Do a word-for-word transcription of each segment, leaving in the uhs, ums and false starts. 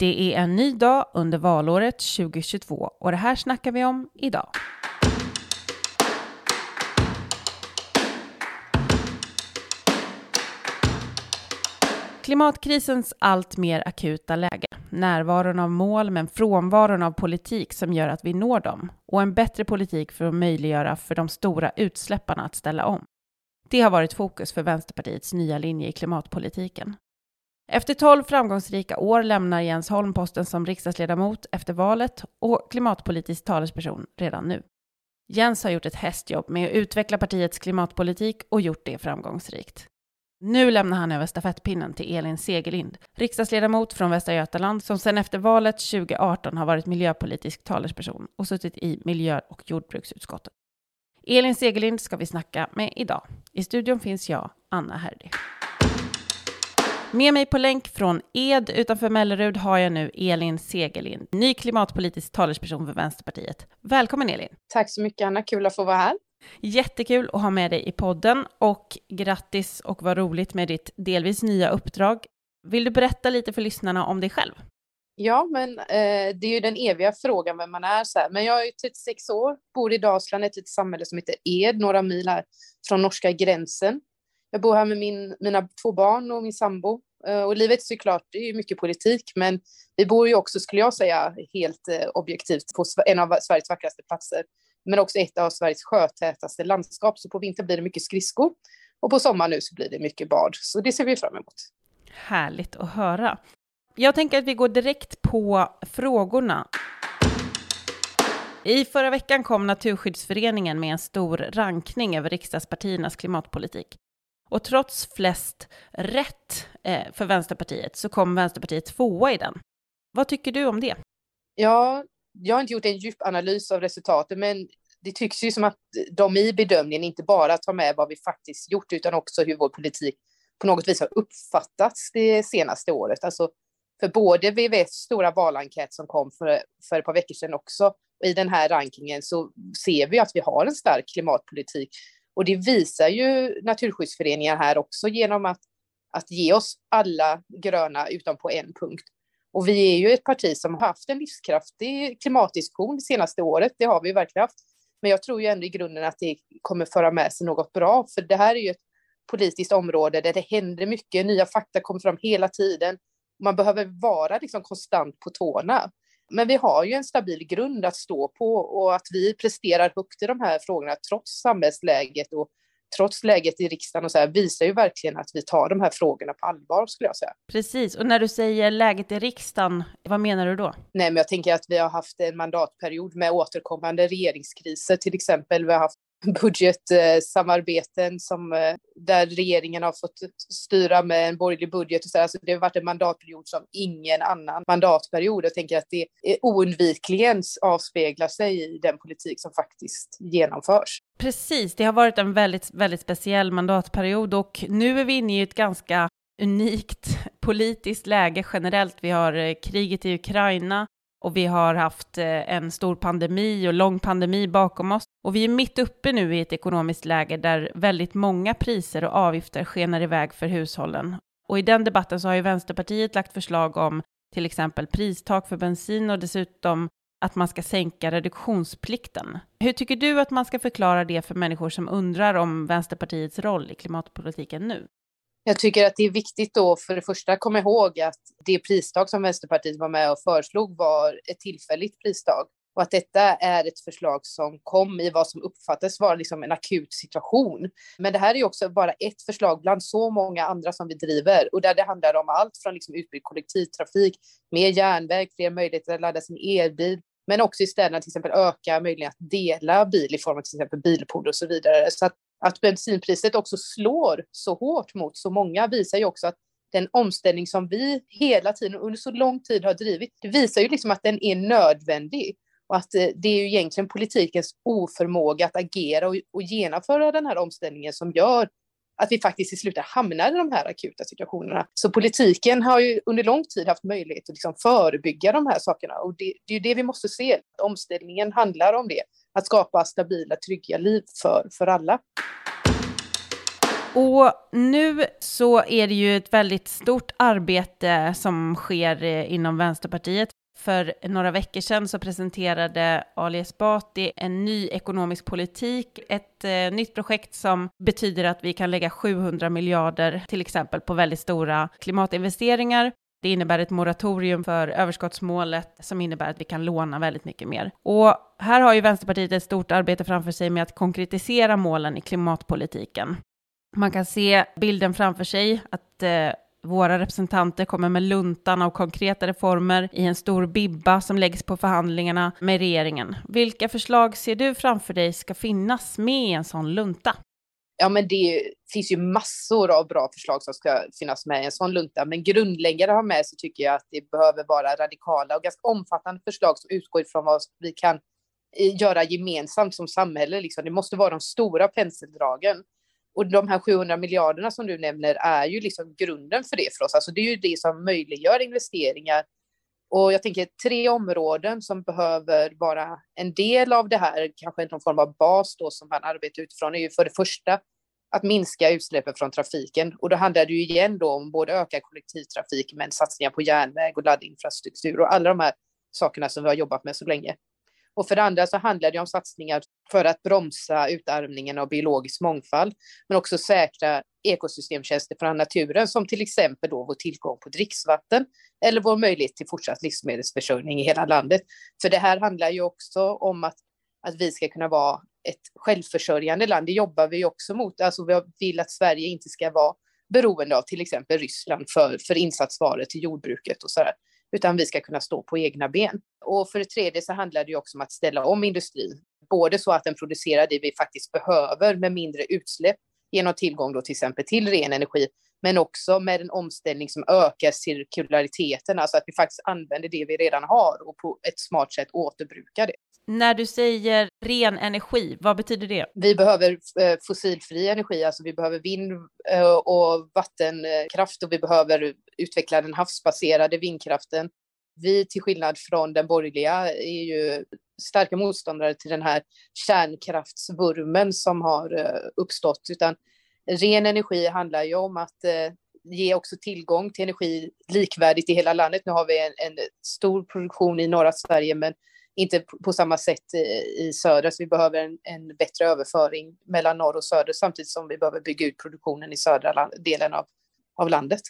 Det är en ny dag under valåret tjugohundratjugotvå och det här snackar vi om idag. Klimatkrisens allt mer akuta läge, närvaron av mål men frånvaron av politik som gör att vi når dem och en bättre politik för att möjliggöra för de stora utsläpparna att ställa om. Det har varit fokus för Vänsterpartiets nya linje i klimatpolitiken. Efter tolv framgångsrika år lämnar Jens Holm posten som riksdagsledamot efter valet och klimatpolitisk talesperson redan nu. Jens har gjort ett hästjobb med att utveckla partiets klimatpolitik och gjort det framgångsrikt. Nu lämnar han över stafettpinnen till Elin Segerlind, riksdagsledamot från Västra Götaland som sedan efter valet tjugoarton har varit miljöpolitisk talesperson och suttit i miljö- och jordbruksutskottet. Elin Segerlind ska vi snacka med idag. I studion finns jag, Anna Herdy. Med mig på länk från Ed utanför Mellerud har jag nu Elin Segerlind, ny klimatpolitisk talesperson för Vänsterpartiet. Välkommen Elin! Tack så mycket Anna, kul att få vara här. Jättekul att ha med dig i podden och grattis och vad roligt med ditt delvis nya uppdrag. Vill du berätta lite för lyssnarna om dig själv? Ja, men eh, det är ju den eviga frågan vem man är. Så här. Men jag är ju trettiosex år, bor i Dalsland, ett litet samhälle som heter Ed, några mil här från norska gränsen. Jag bor här med min, mina två barn och min sambo. Och livet såklart, det är ju mycket politik, men vi bor ju också, skulle jag säga, helt objektivt på en av Sveriges vackraste platser. Men också ett av Sveriges sjötätaste landskap, så på vintern blir det mycket skridskor. Och på sommaren nu så blir det mycket bad, så det ser vi fram emot. Härligt att höra. Jag tänker att vi går direkt på frågorna. I förra veckan kom Naturskyddsföreningen med en stor rankning över riksdagspartiernas klimatpolitik. Och trots flest rätt för Vänsterpartiet så kom Vänsterpartiet tvåa i den. Vad tycker du om det? Ja, jag har inte gjort en djup analys av resultaten, men det tycks ju som att de i bedömningen inte bara tar med vad vi faktiskt gjort utan också hur vår politik på något vis har uppfattats det senaste året. Alltså för både V V F:s stora valenkät som kom för, för ett par veckor sedan också, och i den här rankingen så ser vi att vi har en stark klimatpolitik. Och det visar ju Naturskyddsföreningen här också genom att, att ge oss alla gröna utan på en punkt. Och vi är ju ett parti som har haft en livskraftig klimatdiskussion det senaste året, det har vi ju verkligen haft. Men jag tror ju ändå i grunden att det kommer föra med sig något bra, för det här är ju ett politiskt område där det händer mycket, nya fakta kommer fram hela tiden. Man behöver vara liksom konstant på tårna. Men vi har ju en stabil grund att stå på och att vi presterar högt i de här frågorna trots samhällsläget och trots läget i riksdagen och så här, visar ju verkligen att vi tar de här frågorna på allvar, skulle jag säga. Precis, och när du säger läget i riksdagen, vad menar du då? Nej, men jag tänker att vi har haft en mandatperiod med återkommande regeringskriser, till exempel vi har haft budgetsamarbeten som, där regeringen har fått styra med en borgerlig budget och så, alltså det har varit en mandatperiod som ingen annan mandatperiod. Jag tänker att det oundvikligen avspeglar sig i den politik som faktiskt genomförs. Precis, det har varit en väldigt, väldigt speciell mandatperiod och nu är vi inne i ett ganska unikt politiskt läge generellt. Vi har kriget i Ukraina. Och vi har haft en stor pandemi och lång pandemi bakom oss. Och vi är mitt uppe nu i ett ekonomiskt läge där väldigt många priser och avgifter skenar iväg för hushållen. Och i den debatten så har ju Vänsterpartiet lagt förslag om till exempel pristak för bensin och dessutom att man ska sänka reduktionsplikten. Hur tycker du att man ska förklara det för människor som undrar om Vänsterpartiets roll i klimatpolitiken nu? Jag tycker att det är viktigt då för det första komma ihåg att det pristak som Vänsterpartiet var med och föreslog var ett tillfälligt pristak. Och att detta är ett förslag som kom i vad som uppfattades vara liksom en akut situation. Men det här är också bara ett förslag bland så många andra som vi driver. Och där det handlar om allt från liksom utbyggd kollektivtrafik, mer järnväg, fler möjligheter att ladda sin elbil. Men också i städerna till exempel öka möjligheten att dela bil i form av till exempel bilpooler och så vidare. Så att Att bensinpriset också slår så hårt mot så många visar ju också att den omställning som vi hela tiden under så lång tid har drivit, det visar ju liksom att den är nödvändig. Och att det är ju egentligen politikens oförmåga att agera och, och genomföra den här omställningen som gör att vi faktiskt i slutet hamnar i de här akuta situationerna. Så politiken har ju under lång tid haft möjlighet att liksom förebygga de här sakerna. Och det, det är ju det vi måste se, att omställningen handlar om det. Att skapa stabila, trygga liv för, för alla. Och nu så är det ju ett väldigt stort arbete som sker inom Vänsterpartiet. För några veckor sedan så presenterade Ali Esbati en ny ekonomisk politik, ett eh, nytt projekt som betyder att vi kan lägga sjuhundra miljarder till exempel på väldigt stora klimatinvesteringar. Det innebär ett moratorium för överskottsmålet som innebär att vi kan låna väldigt mycket mer. Och här har ju Vänsterpartiet ett stort arbete framför sig med att konkretisera målen i klimatpolitiken. Man kan se bilden framför sig att eh, våra representanter kommer med luntan av konkreta reformer i en stor bibba som läggs på förhandlingarna med regeringen. Vilka förslag ser du framför dig ska finnas med i en sån lunta? Ja, men det finns ju massor av bra förslag som ska finnas med i en sån lunta. Men grundläggande har med så tycker jag att det behöver vara radikala och ganska omfattande förslag som utgår ifrån vad vi kan göra gemensamt som samhälle. Liksom. Det måste vara de stora penseldragen. Och de här sjuhundra miljarderna som du nämner är ju liksom grunden för det för oss. Alltså det är ju det som möjliggör investeringar. Och jag tänker tre områden som behöver vara en del av det här, kanske någon form av bas då som man arbetar utifrån, är ju för det första att minska utsläppen från trafiken. Och då handlar det ju igen då om både öka kollektivtrafik men satsningar på järnväg och laddinfrastruktur och alla de här sakerna som vi har jobbat med så länge. Och för det andra så handlar det om satsningar för att bromsa utarmningen av biologisk mångfald. Men också säkra ekosystemtjänster från naturen som till exempel då vår tillgång på dricksvatten. Eller vår möjlighet till fortsatt livsmedelsförsörjning i hela landet. För det här handlar ju också om att, att vi ska kunna vara ett självförsörjande land. Det jobbar vi också mot. Alltså vi vill att Sverige inte ska vara beroende av till exempel Ryssland för, för insatsvaror till jordbruket och sådär. Utan vi ska kunna stå på egna ben. Och för det tredje så handlar det ju också om att ställa om industrin. Både så att den producerar det vi faktiskt behöver med mindre utsläpp genom tillgång då till exempel till ren energi. Men också med en omställning som ökar cirkulariteten. Alltså att vi faktiskt använder det vi redan har och på ett smart sätt återbrukar det. När du säger ren energi, vad betyder det? Vi behöver fossilfri energi, alltså vi behöver vind- och vattenkraft och vi behöver utveckla den havsbaserade vindkraften. Vi till skillnad från den borgerliga är ju starka motståndare till den här kärnkraftsvurmen som har uppstått. Utan ren energi handlar ju om att ge också tillgång till energi likvärdigt i hela landet. Nu har vi en, en stor produktion i norra Sverige men inte på samma sätt i söder, så vi behöver en, en bättre överföring mellan norr och söder samtidigt som vi behöver bygga ut produktionen i södra land, delen av, av landet.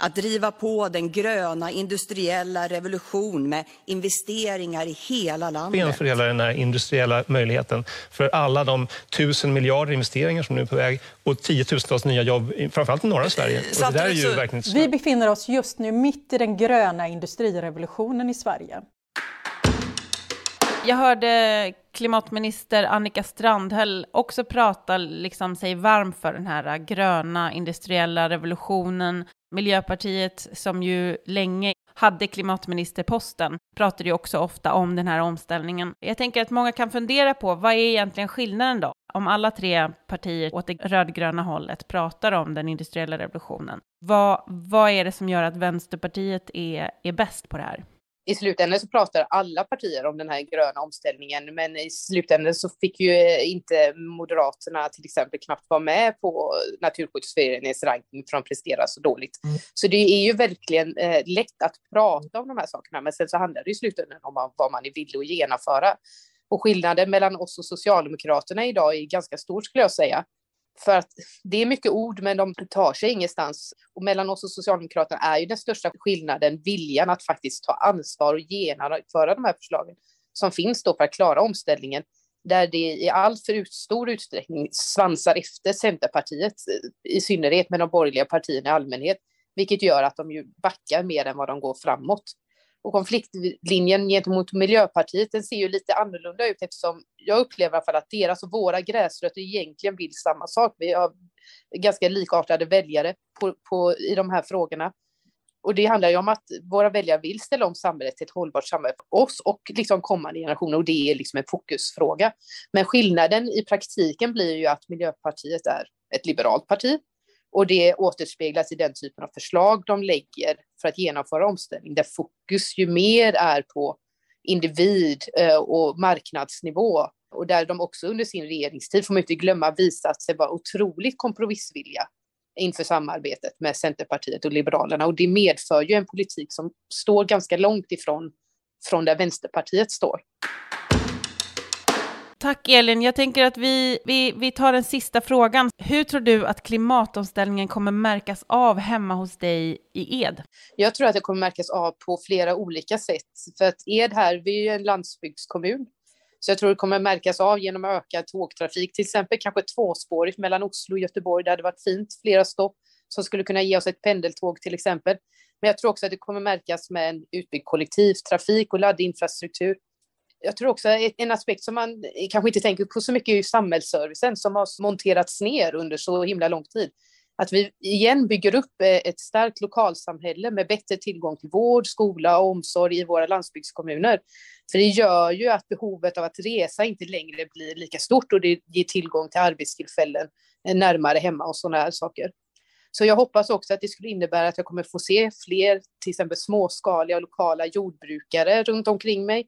Att driva på den gröna industriella revolution med investeringar i hela landet. Ben för hela den här industriella möjligheten för alla de tusen miljarder investeringar som nu är på väg och tiotusentals nya jobb, framförallt i norra Sverige. Och det där är ju verkligen... Vi befinner oss just nu mitt i den gröna industrirevolutionen i Sverige. Jag hörde klimatminister Annika Strandhäll också prata liksom sig varm för den här gröna industriella revolutionen. Miljöpartiet, som ju länge hade klimatministerposten, pratade ju också ofta om den här omställningen. Jag tänker att många kan fundera på, vad är egentligen skillnaden då? Om alla tre partier åt det rödgröna hållet pratar om den industriella revolutionen. Vad, vad är det som gör att Vänsterpartiet är, är bäst på det här? I slutändan så pratar alla partier om den här gröna omställningen, men i slutändan så fick ju inte Moderaterna till exempel knappt vara med på Naturskyddsföreningens ranking för de presterar så dåligt. Mm. Så det är ju verkligen eh, lätt att prata om de här sakerna, men sen så handlar det i slutändan om vad man är villig att genomföra. Och skillnaden mellan oss och Socialdemokraterna idag är ganska stor skulle jag säga. För att det är mycket ord men de tar sig ingenstans. Och mellan oss och Socialdemokraterna är ju den största skillnaden viljan att faktiskt ta ansvar och genomföra de här förslagen som finns då för att klara omställningen. Där det i allt för ut, stor utsträckning svansar efter Centerpartiet i synnerhet men de borgerliga partierna i allmänhet. Vilket gör att de ju backar mer än vad de går framåt. Och konfliktlinjen gentemot Miljöpartiet den ser ju lite annorlunda ut eftersom jag upplever i alla fall att deras och våra gräsrötter egentligen vill samma sak. Vi har ganska likartade väljare på, på, i de här frågorna. Och det handlar ju om att våra väljare vill ställa om samhället till ett hållbart samhälle för oss och liksom kommande generationer. Och det är liksom en fokusfråga. Men skillnaden i praktiken blir ju att Miljöpartiet är ett liberalt parti. Och det återspeglas i den typen av förslag de lägger för att genomföra omställning. Där fokus ju mer är på individ och marknadsnivå Och där de också under sin regeringstid, får man inte glömma, visat sig vara otroligt kompromissvilliga inför samarbetet med Centerpartiet och Liberalerna. Och det medför ju en politik som står ganska långt ifrån från där Vänsterpartiet står. Tack Elin, jag tänker att vi, vi, vi tar den sista frågan. Hur tror du att klimatomställningen kommer märkas av hemma hos dig i Ed? Jag tror att det kommer märkas av på flera olika sätt. För att Ed här, vi är en landsbygdskommun. Så jag tror det kommer märkas av genom ökad tågtrafik. Till exempel kanske tvåspårigt mellan Oslo och Göteborg. Det hade varit fint, flera stopp som skulle kunna ge oss ett pendeltåg till exempel. Men jag tror också att det kommer märkas med en utbyggd kollektivtrafik och laddinfrastruktur. Jag tror också en aspekt som man kanske inte tänker på så mycket är samhällsservicen som har monterats ner under så himla lång tid. Att vi igen bygger upp ett starkt lokalsamhälle med bättre tillgång till vård, skola och omsorg i våra landsbygdskommuner. För det gör ju att behovet av att resa inte längre blir lika stort och det ger tillgång till arbetstillfällen närmare hemma och sådana här saker. Så jag hoppas också att det skulle innebära att jag kommer få se fler till exempel småskaliga och lokala jordbrukare runt omkring mig.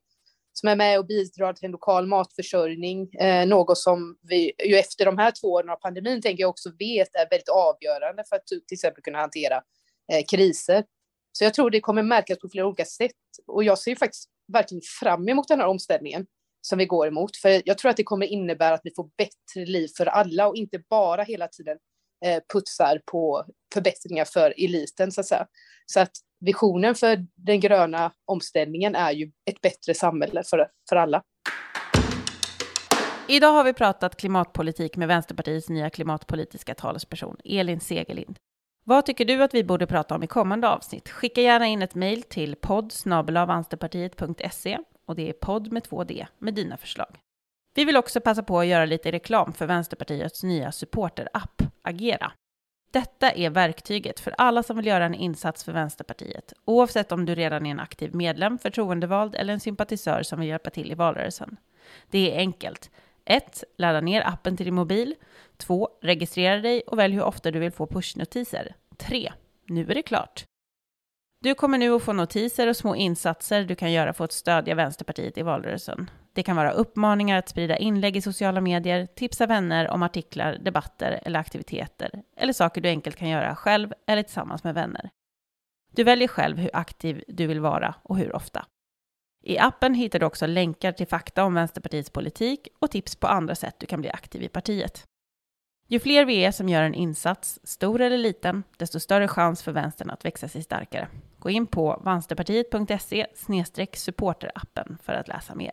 Som är med och bidrar till en lokal matförsörjning. Eh, något som vi ju efter de här två åren av pandemin tänker jag också vet är väldigt avgörande för att till exempel kunna hantera eh, kriser. Så jag tror det kommer märkas på flera olika sätt. Och jag ser ju faktiskt verkligen fram emot den här omställningen som vi går emot. För jag tror att det kommer innebära att vi får bättre liv för alla och inte bara hela tiden eh, putsar på förbättringar för eliten så att säga. Så att visionen för den gröna omställningen är ju ett bättre samhälle för, för alla. Idag har vi pratat klimatpolitik med Vänsterpartiets nya klimatpolitiska talesperson Elin Segerlind. Vad tycker du att vi borde prata om i kommande avsnitt? Skicka gärna in ett mejl till podd snabel-a vänsterpartiet punkt se och det är podd med två D med dina förslag. Vi vill också passa på att göra lite reklam för Vänsterpartiets nya supporterapp Agera. Detta är verktyget för alla som vill göra en insats för Vänsterpartiet, oavsett om du redan är en aktiv medlem, förtroendevald eller en sympatisör som vill hjälpa till i valrörelsen. Det är enkelt. ett Ladda ner appen till din mobil. två Registrera dig och välj hur ofta du vill få pushnotiser. tre Nu är det klart. Du kommer nu att få notiser och små insatser du kan göra för att stödja Vänsterpartiet i valrörelsen. Det kan vara uppmaningar att sprida inlägg i sociala medier, tipsa vänner om artiklar, debatter eller aktiviteter eller saker du enkelt kan göra själv eller tillsammans med vänner. Du väljer själv hur aktiv du vill vara och hur ofta. I appen hittar du också länkar till fakta om Vänsterpartiets politik och tips på andra sätt du kan bli aktiv i partiet. Ju fler vi är som gör en insats, stor eller liten, desto större chans för vänstern att växa sig starkare. Gå in på vänsterpartiet punkt se slash supporterappen för att läsa mer.